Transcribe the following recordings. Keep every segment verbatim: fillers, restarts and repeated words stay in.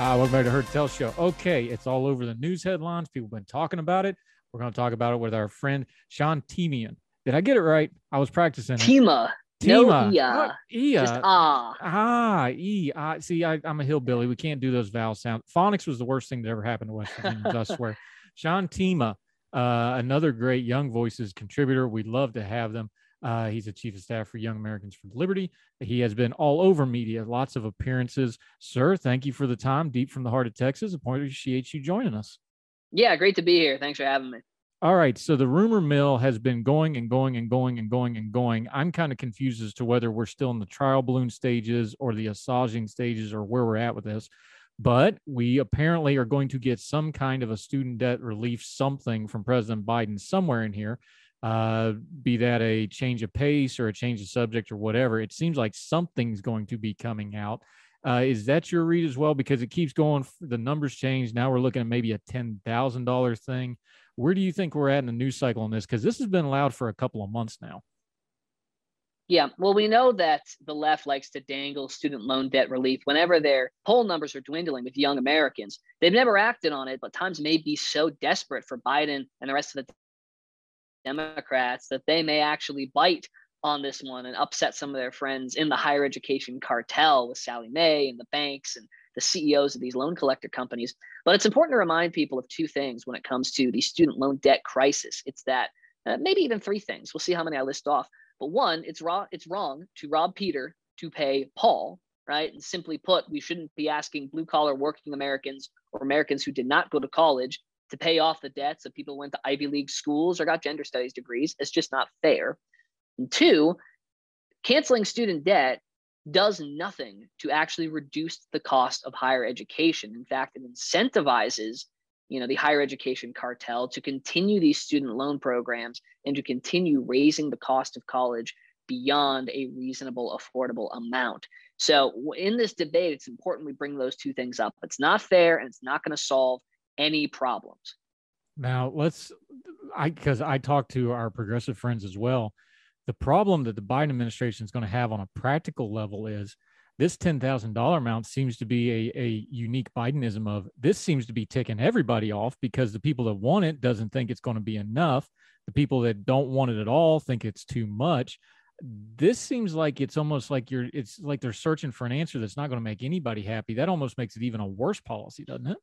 Uh, welcome back to Heard Tell Show. Okay, it's all over the news headlines. People have been talking about it. We're going to talk about it with our friend, Sean Tima. Did I get it right? I was practicing. Tima. Tima. No, yeah. Ia. Just ah. Ah, E. I, see, I, I'm a hillbilly. We can't do those vowel sounds. Phonics was the worst thing that ever happened to West Virginians, I swear. Sean Tima, uh, another great Young Voices contributor. We'd love to have them. Uh, he's the chief of staff for Young Americans for Liberty. He has been all over media, lots of appearances. Sir, thank you for the time. Deep from the heart of Texas, appreciate you joining us. Yeah, great to be here. Thanks for having me. All right. So the rumor mill has been going and going and going and going and going. I'm kind of confused as to whether we're still in the trial balloon stages or the assuaging stages or where we're at with this. But we apparently are going to get some kind of a student debt relief, something from President Biden somewhere in here. Uh, be that a change of pace or a change of subject or whatever, it seems like something's going to be coming out. Uh, is that your read as well? Because it keeps going. The numbers change. Now we're looking at maybe a ten thousand dollars thing. Where do you think we're at in the news cycle on this? Because this has been allowed for a couple of months now. Yeah, well, we know that the left likes to dangle student loan debt relief whenever their poll numbers are dwindling with young Americans. They've never acted on it, but times may be so desperate for Biden and the rest of the Democrats that they may actually bite on this one and upset some of their friends in the higher education cartel with Sallie Mae and the banks and the C E Os of these loan collector companies. But it's important to remind people of two things when it comes to the student loan debt crisis. It's that uh, maybe even three things. We'll see how many I list off. But one, it's wrong, it's wrong to rob Peter to pay Paul, right? And simply put, we shouldn't be asking blue collar working Americans or Americans who did not go to college to pay off the debts of people who went to Ivy League schools or got gender studies degrees. It's just not fair. And two, canceling student debt does nothing to actually reduce the cost of higher education. In fact, it incentivizes, you know, the higher education cartel to continue these student loan programs and to continue raising the cost of college beyond a reasonable, affordable amount. So in this debate, it's important we bring those two things up. It's not fair and it's not going to solve any problems. Now let's, I, cause I talked to our progressive friends as well. The problem that the Biden administration is going to have on a practical level is this ten thousand dollars amount seems to be a, a unique Bidenism of this seems to be ticking everybody off because the people that want it doesn't think it's going to be enough. The people that don't want it at all think it's too much. This seems like it's almost like you're, it's like they're searching for an answer that's not going to make anybody happy. That almost makes it even a worse policy, doesn't it?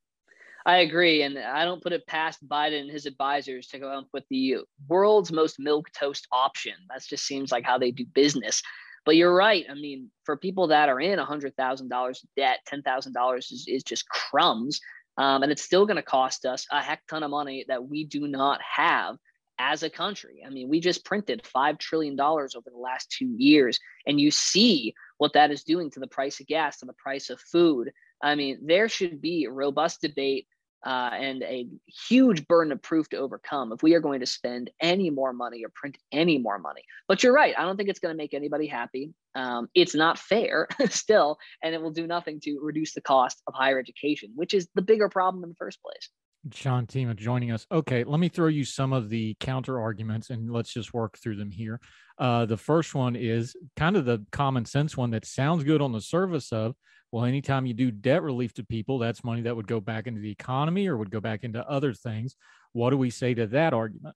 I agree, and I don't put it past Biden and his advisors to come up with the world's most milquetoast option. That just seems like how they do business. But you're right. I mean, for people that are in one hundred thousand dollars debt, ten thousand dollars is, is just crumbs, um, and it's still going to cost us a heck ton of money that we do not have as a country. I mean, we just printed five trillion dollars over the last two years, and you see what that is doing to the price of gas, to the price of food. I mean, there should be a robust debate uh, and a huge burden of proof to overcome if we are going to spend any more money or print any more money. But you're right. I don't think it's going to make anybody happy. Um, it's not fair still, and it will do nothing to reduce the cost of higher education, which is the bigger problem in the first place. Sean Tima joining us. Okay, let me throw you some of the counter arguments and let's just work through them here. Uh, the first one is kind of the common sense one that sounds good on the surface of, well, anytime you do debt relief to people, that's money that would go back into the economy or would go back into other things. What do we say to that argument?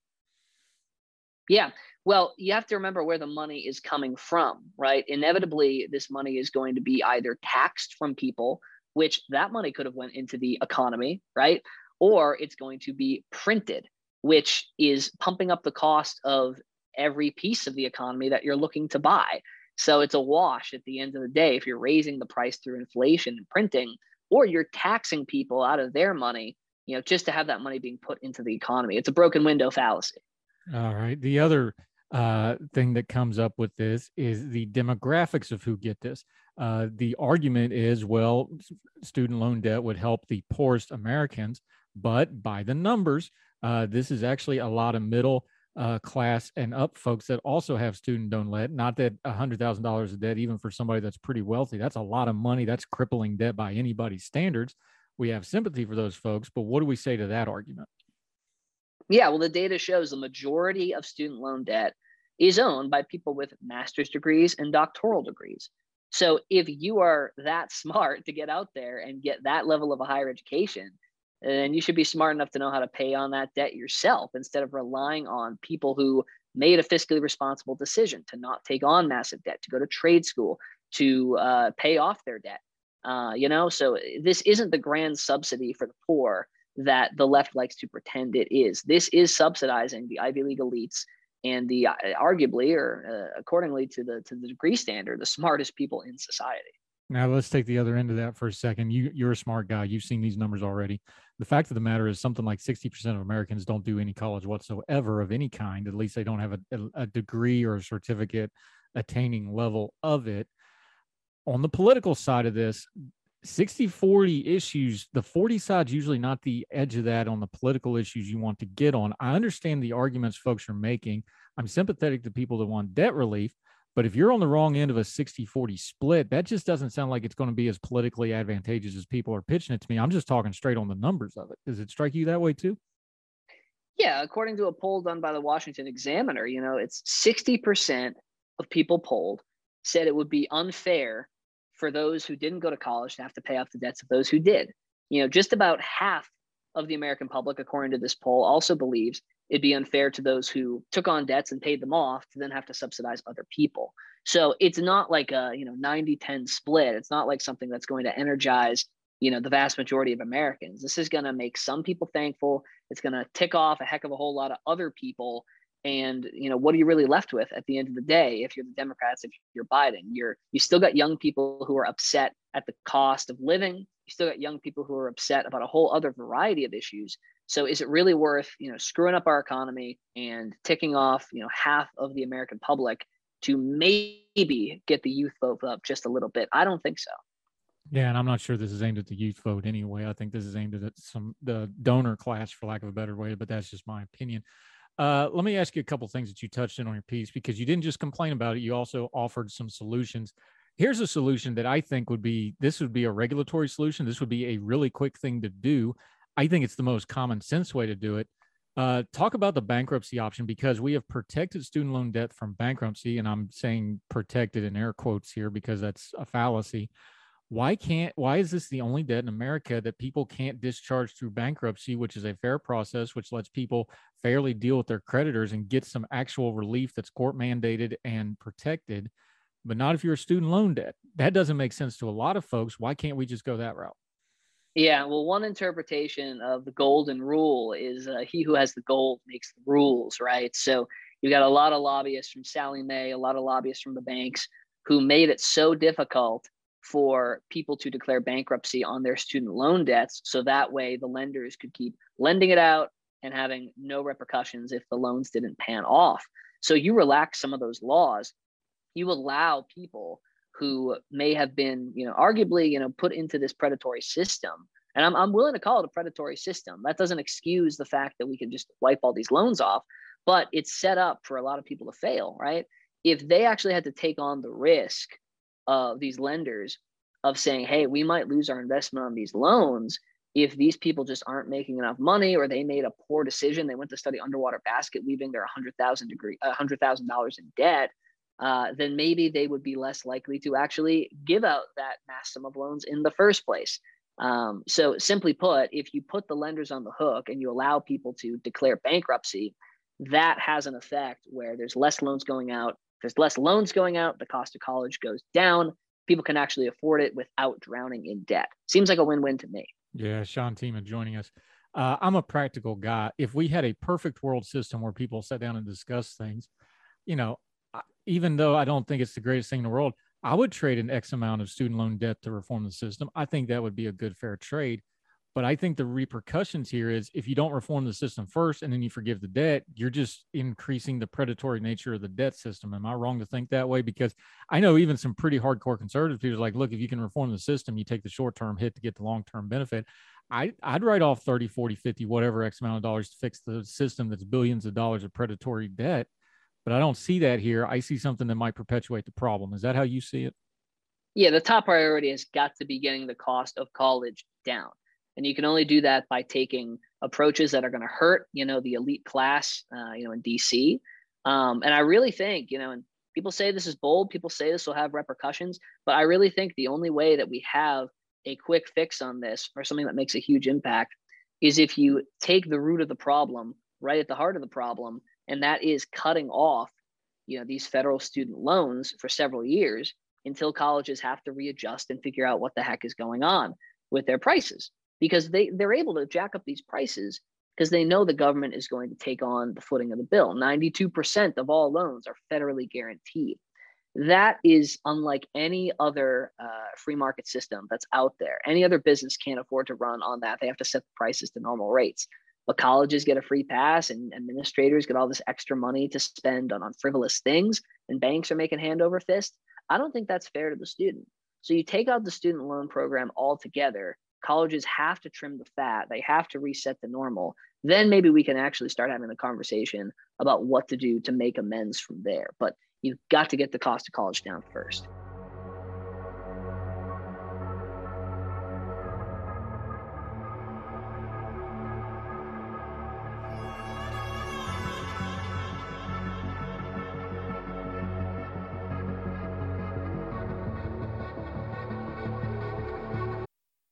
Yeah, well, you have to remember where the money is coming from, right? Inevitably, this money is going to be either taxed from people, which that money could have went into the economy, right? Or it's going to be printed, which is pumping up the cost of every piece of the economy that you're looking to buy. So it's a wash at the end of the day if you're raising the price through inflation and printing, or you're taxing people out of their money, you know, just to have that money being put into the economy. It's a broken window fallacy. All right. The other uh, thing that comes up with this is the demographics of who get this. Uh, the argument is, well, student loan debt would help the poorest Americans. But by the numbers, uh, this is actually a lot of middle uh, class and up folks that also have student loan debt. Not that one hundred thousand dollars of debt, even for somebody that's pretty wealthy, that's a lot of money. That's crippling debt by anybody's standards. We have sympathy for those folks. But what do we say to that argument? Yeah, well, the data shows the majority of student loan debt is owned by people with master's degrees and doctoral degrees. So if you are that smart to get out there and get that level of a higher education, and you should be smart enough to know how to pay on that debt yourself instead of relying on people who made a fiscally responsible decision to not take on massive debt, to go to trade school, to uh, pay off their debt. Uh, you know, so this isn't the grand subsidy for the poor that the left likes to pretend it is. This is subsidizing the Ivy League elites and the uh, arguably or uh, accordingly to the to the degree standard, the smartest people in society. Now, let's take the other end of that for a second. You, you're a smart guy. You've seen these numbers already. The fact of the matter is something like sixty percent of Americans don't do any college whatsoever of any kind. At least they don't have a, a degree or a certificate attaining level of it. On the political side of this, sixty forty issues, the forty side's usually not the edge of that on the political issues you want to get on. I understand the arguments folks are making. I'm sympathetic to people that want debt relief. But if you're on the wrong end of a sixty forty split, that just doesn't sound like it's going to be as politically advantageous as people are pitching it to me. I'm just talking straight on the numbers of it. Does it strike you that way too? Yeah. According to a poll done by the Washington Examiner, you know, it's sixty percent of people polled said it would be unfair for those who didn't go to college to have to pay off the debts of those who did. You know, just about half of the American public, according to this poll, also believes it'd be unfair to those who took on debts and paid them off to then have to subsidize other people. So it's not like a, you know, ninety ten split. It's not like something that's going to energize, you know, the vast majority of Americans. This is going to make some people thankful. It's going to tick off a heck of a whole lot of other people. And, you know, what are you really left with at the end of the day? If you're the Democrats, if you're Biden, you're, you still got young people who are upset at the cost of living. You still got young people who are upset about a whole other variety of issues. So is it really worth, you know, screwing up our economy and ticking off, you know, half of the American public to maybe get the youth vote up just a little bit? I don't think so. Yeah, and I'm not sure this is aimed at the youth vote anyway. I think this is aimed at some the donor class, for lack of a better way, but that's just my opinion. Uh, let me ask you a couple things that you touched in on your piece, because you didn't just complain about it. You also offered some solutions. Here's a solution that I think would be, this would be a regulatory solution. This would be a really quick thing to do. I think it's the most common sense way to do it. Uh, talk about the bankruptcy option, because we have protected student loan debt from bankruptcy. And I'm saying protected in air quotes here, because that's a fallacy. Why can't, why is this the only debt in America that people can't discharge through bankruptcy, which is a fair process, which lets people fairly deal with their creditors and get some actual relief that's court mandated and protected, but not if you're a student loan debt? That doesn't make sense to a lot of folks. Why can't we just go that route? Yeah, well, one interpretation of the golden rule is uh, he who has the gold makes the rules, right? So you got a lot of lobbyists from Sallie Mae, a lot of lobbyists from the banks who made it so difficult for people to declare bankruptcy on their student loan debts. So that way the lenders could keep lending it out and having no repercussions if the loans didn't pan off. So you relax some of those laws. You allow people who may have been, you know, arguably, you know, put into this predatory system. And I'm, I'm willing to call it a predatory system. That doesn't excuse the fact that we can just wipe all these loans off, but it's set up for a lot of people to fail, right? If they actually had to take on the risk of these lenders of saying, hey, we might lose our investment on these loans if these people just aren't making enough money, or they made a poor decision, they went to study underwater basket, leaving their one hundred thousand dollars in debt, uh, then maybe they would be less likely to actually give out that mass sum of loans in the first place. Um, so simply put, if you put the lenders on the hook and you allow people to declare bankruptcy, that has an effect where there's less loans going out. There's less loans going out. The cost of college goes down. People can actually afford it without drowning in debt. Seems like a win-win to me. Yeah, Sean Tima joining us. Uh, I'm a practical guy. If we had a perfect world system where people sat down and discussed things, you know, even though I don't think it's the greatest thing in the world, I would trade an X amount of student loan debt to reform the system. I think that would be a good, fair trade. But I think the repercussions here is if you don't reform the system first and then you forgive the debt, you're just increasing the predatory nature of the debt system. Am I wrong to think that way? Because I know even some pretty hardcore conservative people are like, look, if you can reform the system, you take the short-term hit to get the long-term benefit. I, I'd write off thirty, forty, fifty, whatever X amount of dollars to fix the system that's billions of dollars of predatory debt. But I don't see that here. I see something that might perpetuate the problem. Is that how you see it? Yeah, the top priority has got to be getting the cost of college down. And you can only do that by taking approaches that are going to hurt, you know, the elite class, uh, you know, in D C. Um, and I really think, you know, and people say this is bold, people say this will have repercussions, but I really think the only way that we have a quick fix on this, or something that makes a huge impact, is if you take the root of the problem right at the heart of the problem, and that is cutting off, you know, these federal student loans for several years until colleges have to readjust and figure out what the heck is going on with their prices. Because they, they're able to jack up these prices because they know the government is going to take on the footing of the bill. ninety-two percent of all loans are federally guaranteed. That is unlike any other uh, free market system that's out there. Any other business can't afford to run on that. They have to set the prices to normal rates. But colleges get a free pass, and administrators get all this extra money to spend on, on frivolous things, and banks are making hand over fist. I don't think that's fair to the student. So you take out the student loan program altogether. Colleges have to trim the fat. They have to reset the normal. Then maybe we can actually start having the conversation about what to do to make amends from there. But you've got to get the cost of college down first.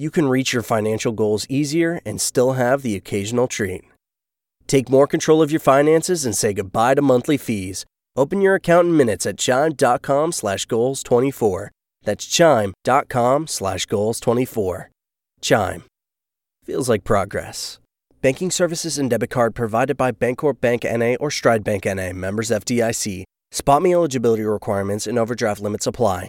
you can reach your financial goals easier and still have the occasional treat. Take more control of your finances and say goodbye to monthly fees. Open your account in minutes at chime.com slash goals24. That's chime.com slash goals24. Chime. Feels like progress. Banking services and debit card provided by Bancorp Bank N A or Stride Bank N A, members F D I C. SpotMe eligibility requirements and overdraft limits apply.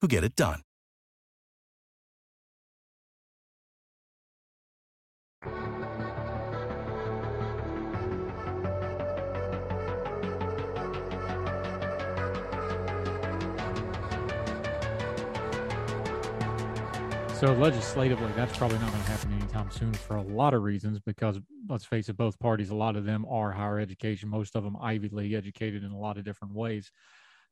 who get it done. So legislatively, that's probably not going to happen anytime soon for a lot of reasons, because let's face it, both parties, a lot of them are higher education, most of them Ivy League educated in a lot of different ways.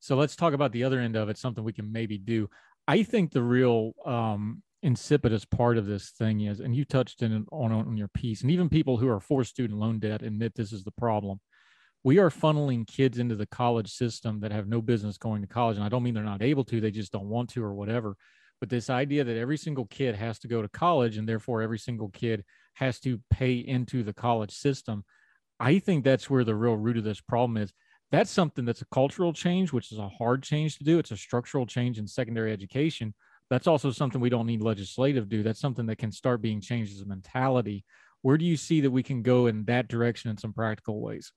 So let's talk about the other end of it, something we can maybe do. I think the real um, insipidus part of this thing is, and you touched in on, on your piece, and even people who are for student loan debt admit this is the problem. We are funneling kids into the college system that have no business going to college. And I don't mean they're not able to, they just don't want to or whatever. But this idea that every single kid has to go to college and therefore every single kid has to pay into the college system, I think that's where the real root of this problem is. That's something that's a cultural change, which is a hard change to do. It's a structural change in secondary education. That's also something we don't need legislative do. That's something that can start being changed as a mentality. Where do you see that we can go in that direction in some practical ways?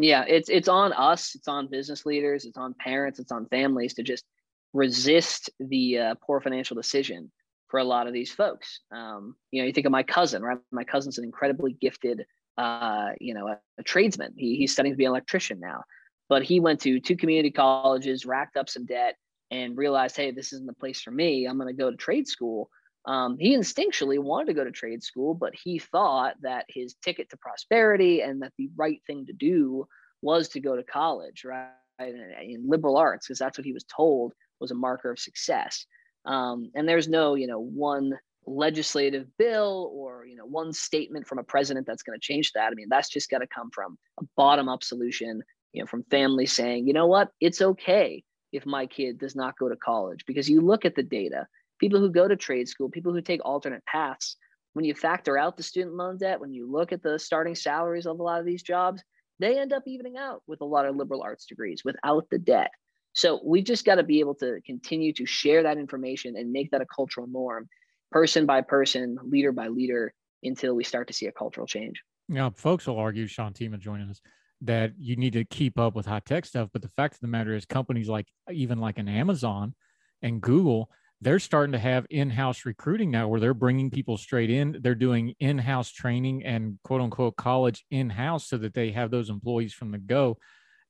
Yeah, it's it's on us. It's on business leaders. It's on parents. It's on families to just resist the uh, poor financial decision for a lot of these folks. Um, you know, you think of my cousin, right? My cousin's an incredibly gifted, uh, you know, a, a tradesman. He, he's studying to be an electrician now, but he went to two community colleges, racked up some debt, and realized, hey, this isn't the place for me. I'm going to go to trade school. Um, he instinctually wanted to go to trade school, but he thought that his ticket to prosperity and that the right thing to do was to go to college, right? In, in liberal arts, because that's what he was told was a marker of success. Um, and there's no, you know, one legislative bill or, you know, one statement from a president that's going to change that. I mean, that's just got to come from a bottom-up solution, you know, from families saying, you know what, it's okay if my kid does not go to college, because you look at the data, people who go to trade school, people who take alternate paths, when you factor out the student loan debt, when you look at the starting salaries of a lot of these jobs, they end up evening out with a lot of liberal arts degrees without the debt. So we've just got to be able to continue to share that information and make that a cultural norm, person by person, leader by leader, until we start to see a cultural change. Now, folks will argue, Sean Tima joining us, that you need to keep up with high tech stuff. But the fact of the matter is companies like even like an Amazon and Google, they're starting to have in-house recruiting now where they're bringing people straight in. They're doing in-house training and quote unquote college in-house so that they have those employees from the go.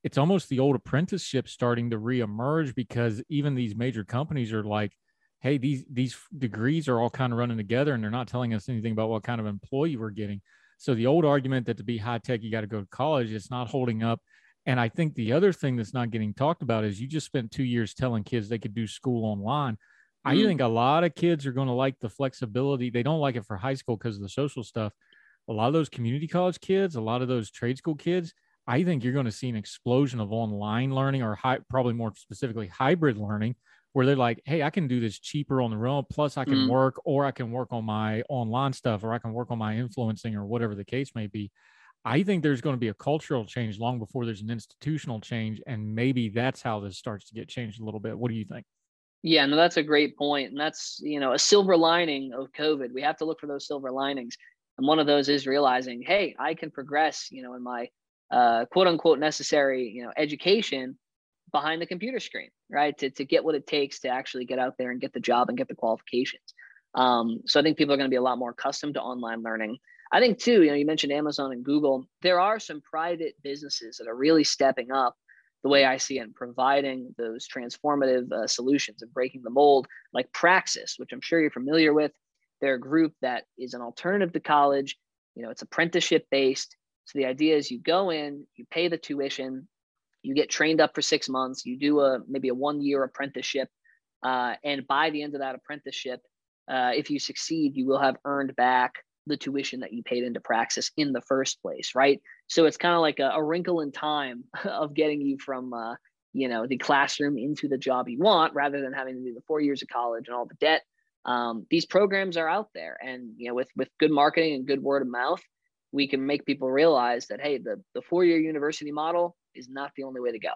It's almost the old apprenticeship starting to reemerge because even these major companies are like, hey, these, these degrees are all kind of running together and they're not telling us anything about what kind of employee we're getting. So the old argument that to be high tech, you got to go to college, it's not holding up. And I think the other thing that's not getting talked about is you just spent two years telling kids they could do school online. Mm-hmm. I think a lot of kids are going to like the flexibility. They don't like it for high school because of the social stuff. A lot of those community college kids, a lot of those trade school kids, I think you're going to see an explosion of online learning or high, probably more specifically hybrid learning where they're like, hey, I can do this cheaper on the road. Plus I can mm. work or I can work on my online stuff or I can work on my influencing or whatever the case may be. I think there's going to be a cultural change long before there's an institutional change. And maybe that's how this starts to get changed a little bit. What do you think? Yeah, no, that's a great point. And that's, you know, a silver lining of COVID. We have to look for those silver linings. And one of those is realizing, hey, I can progress, you know, in my uh, quote unquote necessary, you know, education behind the computer screen, right? To, to get what it takes to actually get out there and get the job and get the qualifications. Um, so I think people are going to be a lot more accustomed to online learning. I think too, you know, you mentioned Amazon and Google. There are some private businesses that are really stepping up the way I see it, and providing those transformative uh, solutions and breaking the mold, like Praxis, which I'm sure you're familiar with. They're a group that is an alternative to college. You know, it's apprenticeship-based. So the idea is you go in, you pay the tuition, you get trained up for six months, you do a maybe a one-year apprenticeship, uh, and by the end of that apprenticeship, uh, if you succeed, you will have earned back the tuition that you paid into Praxis in the first place, right? So it's kind of like a, a wrinkle in time of getting you from, uh, you know, the classroom into the job you want, rather than having to do the four years of college and all the debt. Um, these programs are out there, and you know, with with good marketing and good word of mouth, we can make people realize that hey, the the four year university model is not the only way to go.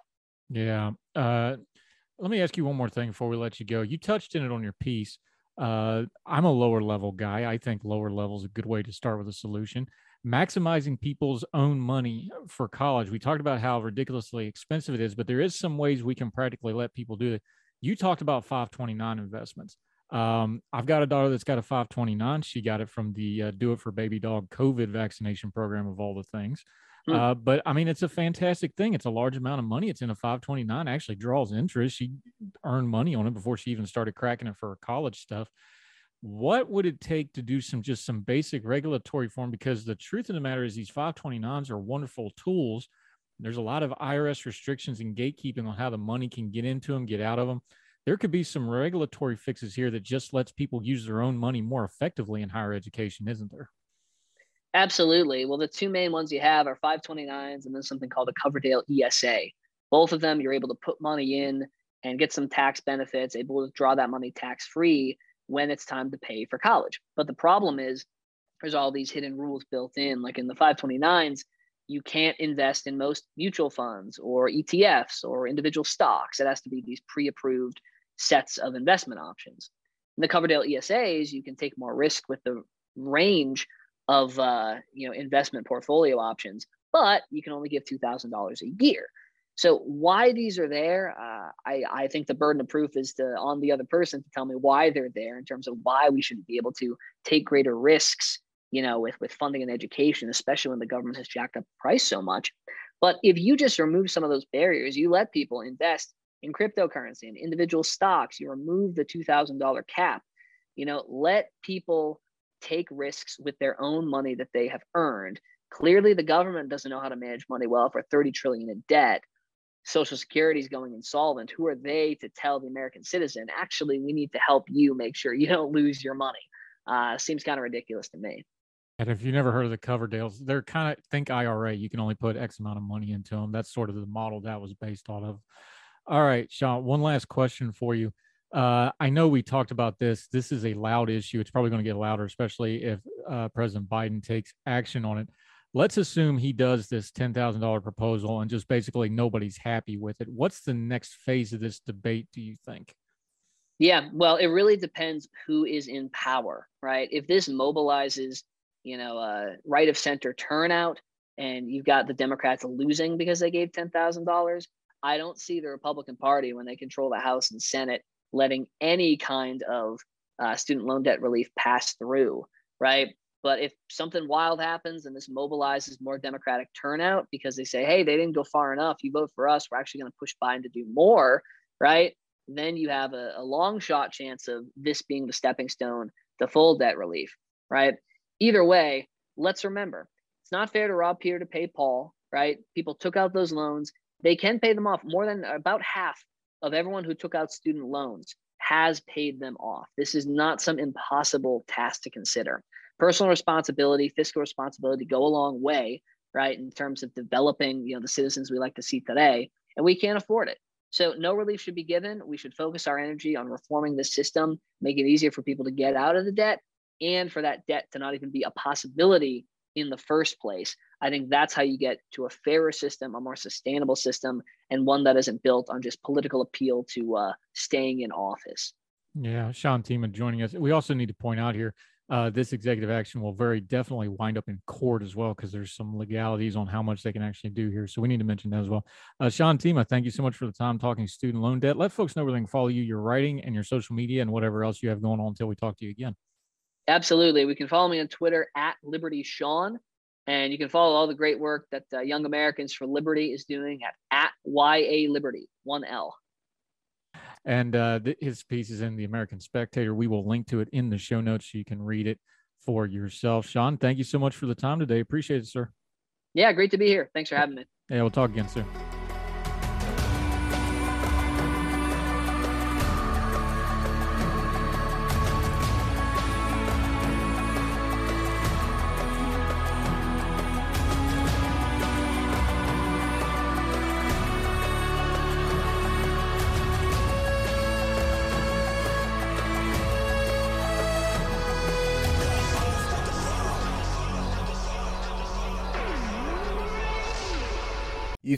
Yeah. Uh, let me ask you one more thing before we let you go. You touched in it on your piece. Uh, I'm a lower level guy. I think lower level is a good way to start with a solution. Maximizing people's own money for college. We talked about how ridiculously expensive it is, but there is some ways we can practically let people do it. You talked about five twenty-nine investments. Um, I've got a daughter that's got a five twenty-nine. She got it from the uh, Do It for Baby Dog COVID vaccination program of all the things. Hmm. Uh, but I mean, it's a fantastic thing. It's a large amount of money. It's in a five twenty-nine, actually draws interest. She earned money on it before she even started cracking it for her college stuff. What would it take to do some, just some basic regulatory form? Because the truth of the matter is these five twenty-nines are wonderful tools. There's a lot of I R S restrictions and gatekeeping on how the money can get into them, get out of them. there could be some regulatory fixes here that just lets people use their own money more effectively in higher education, isn't there? Absolutely. Well, the two main ones you have are five twenty-nines and then something called a Coverdell E S A. Both of them, you're able to put money in and get some tax benefits, able to draw that money tax-free when it's time to pay for college. But the problem is there's all these hidden rules built in. Like in the five twenty-nines, you can't invest in most mutual funds or E T Fs or individual stocks. It has to be these pre-approved sets of investment options. In the Coverdell E S As, you can take more risk with the range of uh, you know, investment portfolio options, but you can only give two thousand dollars a year. So why these are there, uh, I, I think the burden of proof is to, on the other person to tell me why they're there in terms of why we should be able to take greater risks, you know, with, with funding and education, especially when the government has jacked up the price so much. But if you just remove some of those barriers, you let people invest in cryptocurrency and individual stocks, you remove the two thousand dollars cap, you know, let people take risks with their own money that they have earned. Clearly, the government doesn't know how to manage money well for thirty trillion dollars in debt. Social Security is going insolvent. Who are they to tell the American citizen, actually, we need to help you make sure you don't lose your money? Uh, seems kind of ridiculous to me. And if you never heard of the Coverdells, they're kind of, think I R A, you can only put X amount of money into them. That's sort of the model that was based off of. All right, Sean, one last question for you. Uh, I know we talked about this. This is a loud issue. It's probably going to get louder, especially if uh, President Biden takes action on it. Let's assume he does this ten thousand dollars proposal and just basically nobody's happy with it. What's the next phase of this debate, do you think? Yeah, well, it really depends who is in power, right? If this mobilizes, you know, uh, right of center turnout and you've got the Democrats losing because they gave ten thousand dollars, I don't see the Republican Party, when they control the House and Senate, letting any kind of uh, student loan debt relief pass through, right? But if something wild happens and this mobilizes more Democratic turnout because they say, hey, they didn't go far enough, you vote for us, we're actually going to push Biden to do more, right? Then you have a, a long shot chance of this being the stepping stone to full debt relief, right? Either way, let's remember, it's not fair to rob Peter to pay Paul, right? People took out those loans. They can pay them off. More than about half of everyone who took out student loans has paid them off. This is not some impossible task to consider. Personal responsibility, fiscal responsibility go a long way, right, in terms of developing, you know, the citizens we like to see today, and we can't afford it. So no relief should be given. We should focus our energy on reforming the system, make it easier for people to get out of the debt, and for that debt to not even be a possibility in the first place. I think that's how you get to a fairer system, a more sustainable system, and one that isn't built on just political appeal to uh, staying in office. Yeah, Sean Tima joining us. We also need to point out here, Uh, this executive action will very definitely wind up in court as well, because there's some legalities on how much they can actually do here. So we need to mention that as well. Uh, Sean Tima, thank you so much for the time talking student loan debt. Let folks know where they can follow you, your writing and your social media and whatever else you have going on until we talk to you again. Absolutely. We can follow me on Twitter at Liberty Sean, and you can follow all the great work that uh, Young Americans for Liberty is doing at, at Y A Liberty, one L. And uh, th- his piece is in the American Spectator. We will link to it in the show notes so you can read it for yourself. Sean, thank you so much for the time today. Appreciate it, sir. Yeah, great to be here. Thanks for having me. Yeah, we'll talk again soon. You